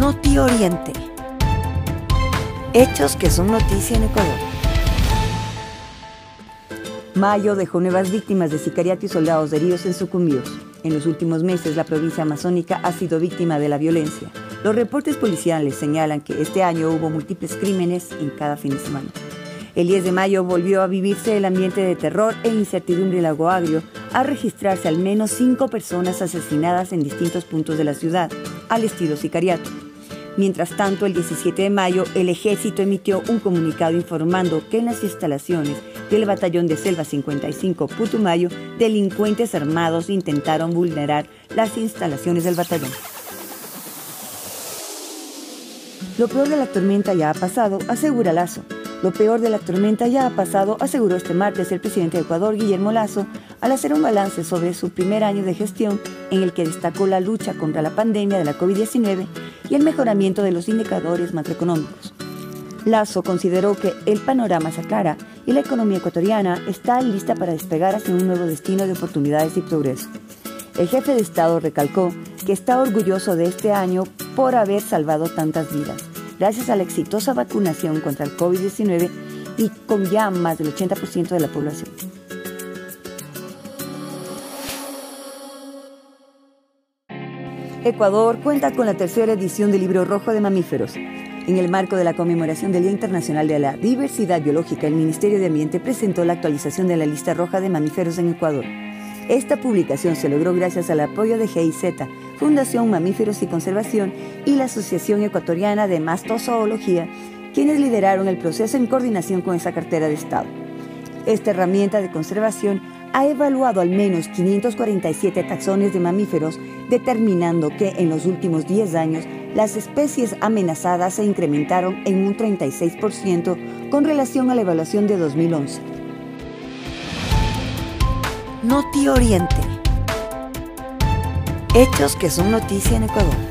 Noti Oriente. Hechos que son noticia en Ecuador. Mayo dejó nuevas víctimas de sicariato y soldados heridos en Sucumbíos. En los últimos meses, la provincia amazónica ha sido víctima de la violencia. Los reportes policiales señalan que este año hubo múltiples crímenes en cada fin de semana. El 10 de mayo volvió a vivirse el ambiente de terror e incertidumbre en Lago Agrio, a registrarse al menos 5 personas asesinadas en distintos puntos de la ciudad, al estilo sicariato. Mientras tanto, el 17 de mayo, el ejército emitió un comunicado informando que en las instalaciones del Batallón de Selva 55 Putumayo, delincuentes armados intentaron vulnerar las instalaciones del batallón. Lo peor de la tormenta ya ha pasado, asegura Lasso. Lo peor de la tormenta ya ha pasado, aseguró este martes el presidente de Ecuador, Guillermo Lasso, al hacer un balance sobre su primer año de gestión, en el que destacó la lucha contra la pandemia de la COVID-19 y el mejoramiento de los indicadores macroeconómicos. Lasso consideró que el panorama se aclara y la economía ecuatoriana está lista para despegar hacia un nuevo destino de oportunidades y progreso. El jefe de Estado recalcó que está orgulloso de este año por haber salvado tantas vidas, gracias a la exitosa vacunación contra el COVID-19 y con ya más del 80% de la población. Ecuador cuenta con la tercera edición del Libro Rojo de Mamíferos. En el marco de la conmemoración del Día Internacional de la Diversidad Biológica, el Ministerio de Ambiente presentó la actualización de la lista roja de mamíferos en Ecuador. Esta publicación se logró gracias al apoyo de GIZ, Fundación Mamíferos y Conservación y la Asociación Ecuatoriana de Mastozoología, quienes lideraron el proceso en coordinación con esa cartera de Estado. Esta herramienta de conservación ha evaluado al menos 547 taxones de mamíferos, determinando que en los últimos 10 años las especies amenazadas se incrementaron en un 36% con relación a la evaluación de 2011. Noti Oriente. Hechos que son noticia en Ecuador.